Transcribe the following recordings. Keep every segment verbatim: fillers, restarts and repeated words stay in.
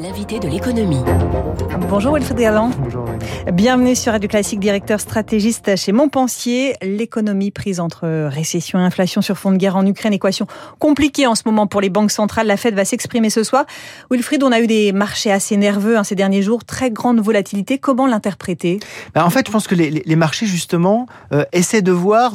l'invité de l'économie. Bonjour Wilfried Galland. Bonjour. Bienvenue sur Radio Classique, directeur stratégiste chez Montpensier. L'économie prise entre récession et inflation sur fond de guerre en Ukraine, équation compliquée en ce moment pour les banques centrales. La Fed va s'exprimer ce soir. Wilfried, on a eu des marchés assez nerveux hein, ces derniers jours, très grande volatilité. Comment l'interpréter ? ben En fait, je pense que les, les marchés, justement, euh, essaient de voir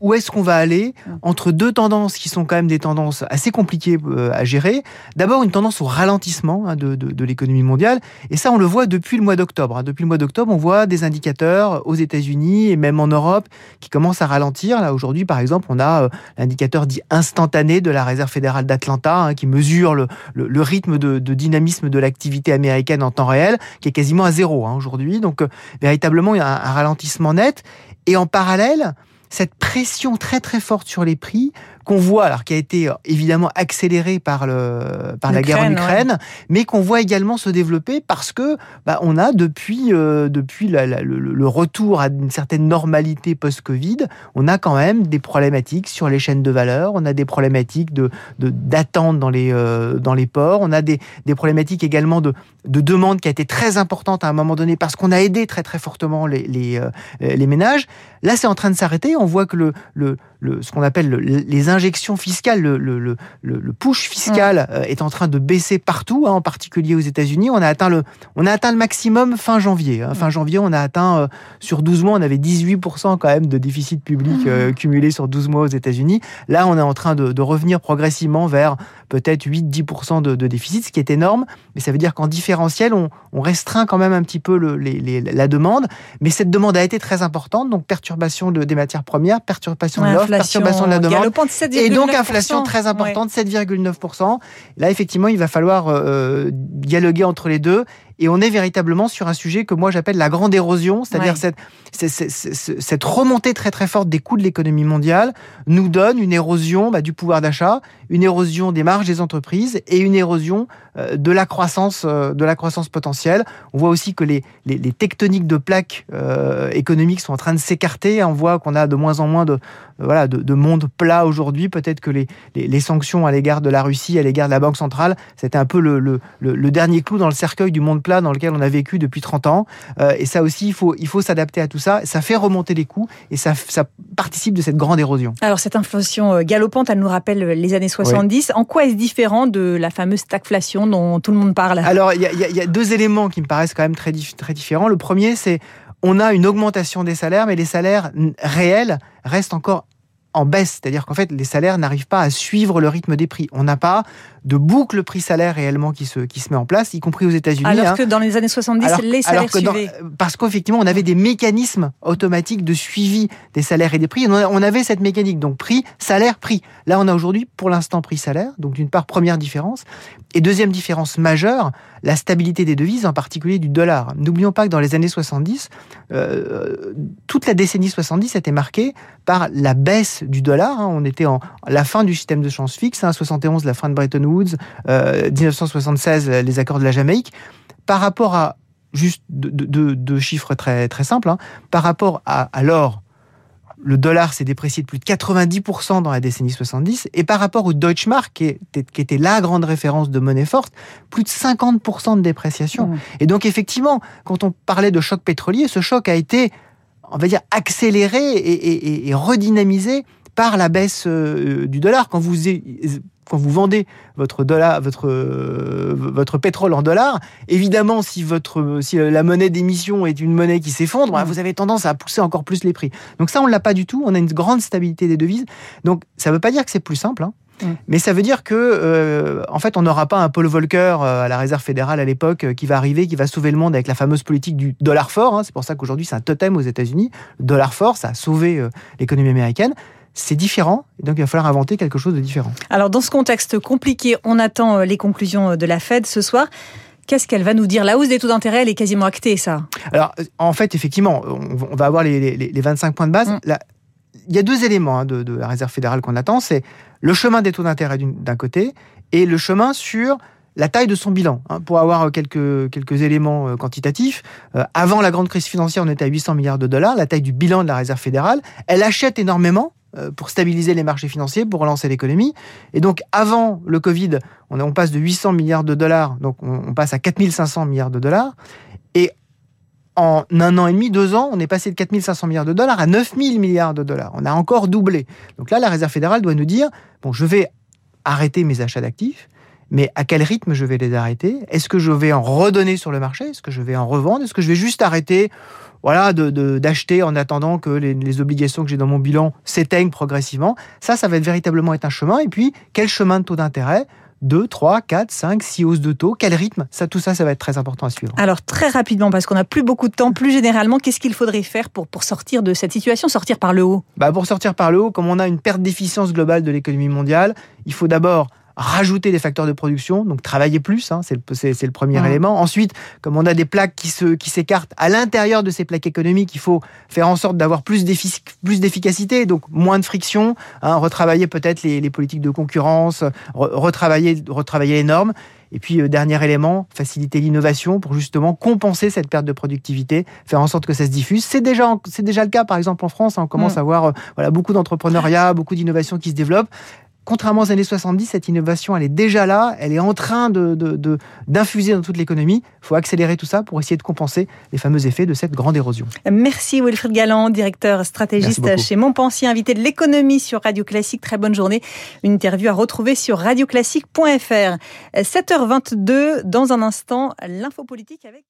où est-ce qu'on va aller entre deux tendances qui sont quand même des tendances assez compliquées euh, à gérer. D'abord, une tendance au ralentissement hein, de, de, de l'économie mondiale. Et ça, on le voit depuis le mois d'octobre. Hein. Depuis le mois d'octobre, on voit des indicateurs aux États-Unis et même en Europe qui commencent à ralentir. Là, aujourd'hui, par exemple, on a euh, l'indicateur dit instantané de la Réserve fédérale d'Atlanta hein, qui mesure le, le, le rythme de, de dynamisme de l'activité américaine en temps réel, qui est quasiment à zéro hein, aujourd'hui. Donc, euh, véritablement, il y a un, un ralentissement net. Et en parallèle, cette pression très très forte sur les prix qu'on voit, alors qui a été évidemment accélérée par le par la guerre en Ukraine, ouais. mais qu'on voit également se développer parce que bah, on a depuis euh, depuis la, la, le, le retour à une certaine normalité post-Covid, on a quand même des problématiques sur les chaînes de valeur, on a des problématiques de, de d'attente dans les euh, dans les ports, on a des des problématiques également de de demande qui a été très importante à un moment donné parce qu'on a aidé très très fortement les les euh, les ménages. Là, c'est en train de s'arrêter. On voit que le, le, le, ce qu'on appelle le, les injections fiscales, le, le, le, le push fiscal mmh. est en train de baisser partout, hein, en particulier aux États-Unis. On a atteint le, on a atteint le maximum fin janvier. Hein. Fin janvier, on a atteint, euh, sur douze mois, on avait dix-huit pour cent quand même de déficit public euh, cumulé sur douze mois aux États-Unis. Là, on est en train de, de revenir progressivement vers peut-être huit à dix pour cent de, de déficit, ce qui est énorme. Mais ça veut dire qu'en différentiel, on, on restreint quand même un petit peu le, les, les, la demande. Mais cette demande a été très importante, donc perturbation de, des matières première, perturbation de l'offre, perturbation de la demande, et donc inflation très importante, ouais. sept virgule neuf pour cent. Là, effectivement, il va falloir euh, dialoguer entre les deux. Et on est véritablement sur un sujet que moi j'appelle la grande érosion, c'est-à-dire ouais. cette, cette, cette, cette remontée très très forte des coûts de l'économie mondiale nous donne une érosion bah, du pouvoir d'achat, une érosion des marges des entreprises et une érosion euh, de la croissance, euh, de la croissance potentielle. On voit aussi que les, les, les tectoniques de plaques euh, économiques sont en train de s'écarter. On voit qu'on a de moins en moins de, euh, voilà, de, de monde plat aujourd'hui. Peut-être que les, les, les sanctions à l'égard de la Russie, à l'égard de la Banque centrale, c'était un peu le, le, le, le dernier clou dans le cercueil du monde dans lequel on a vécu depuis trente ans. Euh, et ça aussi, il faut, il faut s'adapter à tout ça. Ça fait remonter les coûts et ça, ça participe de cette grande érosion. Alors, cette inflation galopante, elle nous rappelle les années soixante-dix. Oui. En quoi est-ce différent de la fameuse stagflation dont tout le monde parle ? Alors, il y, y, y a deux éléments qui me paraissent quand même très, très différents. Le premier, c'est qu'on a une augmentation des salaires, mais les salaires réels restent encore en baisse, c'est-à-dire qu'en fait, les salaires n'arrivent pas à suivre le rythme des prix. On n'a pas de boucle prix-salaire réellement qui se, qui se met en place, y compris aux États-Unis. Alors hein. que dans les années soixante-dix, alors, les salaires suivaient. Dans, parce qu'effectivement, on avait des mécanismes automatiques de suivi des salaires et des prix. On avait cette mécanique, donc prix, salaire, prix. Là, on a aujourd'hui, pour l'instant, prix-salaire. Donc, d'une part, première différence. Et deuxième différence majeure, la stabilité des devises, en particulier du dollar. N'oublions pas que dans les années soixante-dix, euh, toute la décennie soixante-dix était marquée par la baisse du dollar. Hein. On était en la fin du système de change fixe, hein, soixante et onze, la fin de Bretton Woods, euh, dix-neuf cent soixante-seize, les accords de la Jamaïque. Par rapport à, juste deux de, de, de chiffres très, très simples, hein, par rapport à, à l'or, le dollar s'est déprécié de plus de quatre-vingt-dix pour cent dans la décennie soixante-dix, et par rapport au Deutsche Mark, qui était, qui était la grande référence de monnaie forte, plus de cinquante pour cent de dépréciation. Mmh. Et donc effectivement, quand on parlait de choc pétrolier, ce choc a été, on va dire, accéléré et, et, et redynamisé par la baisse euh, du dollar. Quand vous, quand vous vendez votre, dollar, votre, euh, votre pétrole en dollars, évidemment, si, votre, si la monnaie d'émission est une monnaie qui s'effondre, bah, vous avez tendance à pousser encore plus les prix. Donc ça, on ne l'a pas du tout. On a une grande stabilité des devises. Donc ça ne veut pas dire que c'est plus simple, hein. Mais ça veut dire que, euh, en fait, on n'aura pas un Paul Volcker euh, à la Réserve fédérale à l'époque euh, qui va arriver, qui va sauver le monde avec la fameuse politique du dollar fort. Hein. C'est pour ça qu'aujourd'hui, c'est un totem aux États-Unis. Le dollar fort, ça a sauvé euh, l'économie américaine. C'est différent, et donc il va falloir inventer quelque chose de différent. Alors, dans ce contexte compliqué, on attend les conclusions de la Fed ce soir. Qu'est-ce qu'elle va nous dire ? La hausse des taux d'intérêt, elle est quasiment actée, ça. Alors, en fait, effectivement, on va avoir les, les, les vingt-cinq points de base. Mm. La... Il y a deux éléments hein, de, de la Réserve fédérale qu'on attend, c'est le chemin des taux d'intérêt d'un côté et le chemin sur la taille de son bilan. Hein, pour avoir quelques, quelques éléments quantitatifs, euh, avant la grande crise financière, on était à huit cents milliards de dollars, la taille du bilan de la Réserve fédérale, elle achète énormément pour stabiliser les marchés financiers, pour relancer l'économie. Et donc, avant le Covid, on, on passe de huit cents milliards de dollars, donc on, on passe à quatre mille cinq cents milliards de dollars. Et en un an et demi, deux ans, on est passé de quatre mille cinq cents milliards de dollars à neuf mille milliards de dollars. On a encore doublé. Donc là, la Réserve fédérale doit nous dire, bon, je vais arrêter mes achats d'actifs, mais à quel rythme je vais les arrêter? Est-ce que je vais en redonner sur le marché? Est-ce que je vais en revendre? Est-ce que je vais juste arrêter voilà, de, de, d'acheter en attendant que les, les obligations que j'ai dans mon bilan s'éteignent progressivement? Ça, ça va être véritablement être un chemin. Et puis, quel chemin de taux d'intérêt? deux, trois, quatre, cinq, six hausses de taux, quel rythme? Ça, tout ça, ça va être très important à suivre. Alors, très rapidement, parce qu'on n'a plus beaucoup de temps, plus généralement, qu'est-ce qu'il faudrait faire pour, pour sortir de cette situation, sortir par le haut? Bah, pour sortir par le haut, comme on a une perte d'efficience globale de l'économie mondiale, il faut d'abord rajouter des facteurs de production, donc travailler plus, hein, c'est, le, c'est, c'est le premier mmh. élément. Ensuite, comme on a des plaques qui, se, qui s'écartent, à l'intérieur de ces plaques économiques, il faut faire en sorte d'avoir plus, d'effic- plus d'efficacité, donc moins de friction, hein, retravailler peut-être les, les politiques de concurrence, re- retravailler, retravailler les normes. Et puis, euh, dernier élément, faciliter l'innovation pour justement compenser cette perte de productivité, faire en sorte que ça se diffuse. C'est déjà, en, c'est déjà le cas, par exemple, en France, hein, on commence mmh. à voir euh, voilà, beaucoup d'entrepreneuriat, beaucoup d'innovations qui se développent. Contrairement aux années soixante-dix, cette innovation, elle est déjà là, elle est en train de, de, de, d'infuser dans toute l'économie. Il faut accélérer tout ça pour essayer de compenser les fameux effets de cette grande érosion. Merci Wilfried Galland, directeur stratégiste chez Montpensier, invité de l'économie sur Radio Classique. Très bonne journée. Une interview à retrouver sur radio classique point f r. sept heures vingt-deux, dans un instant, l'info politique avec...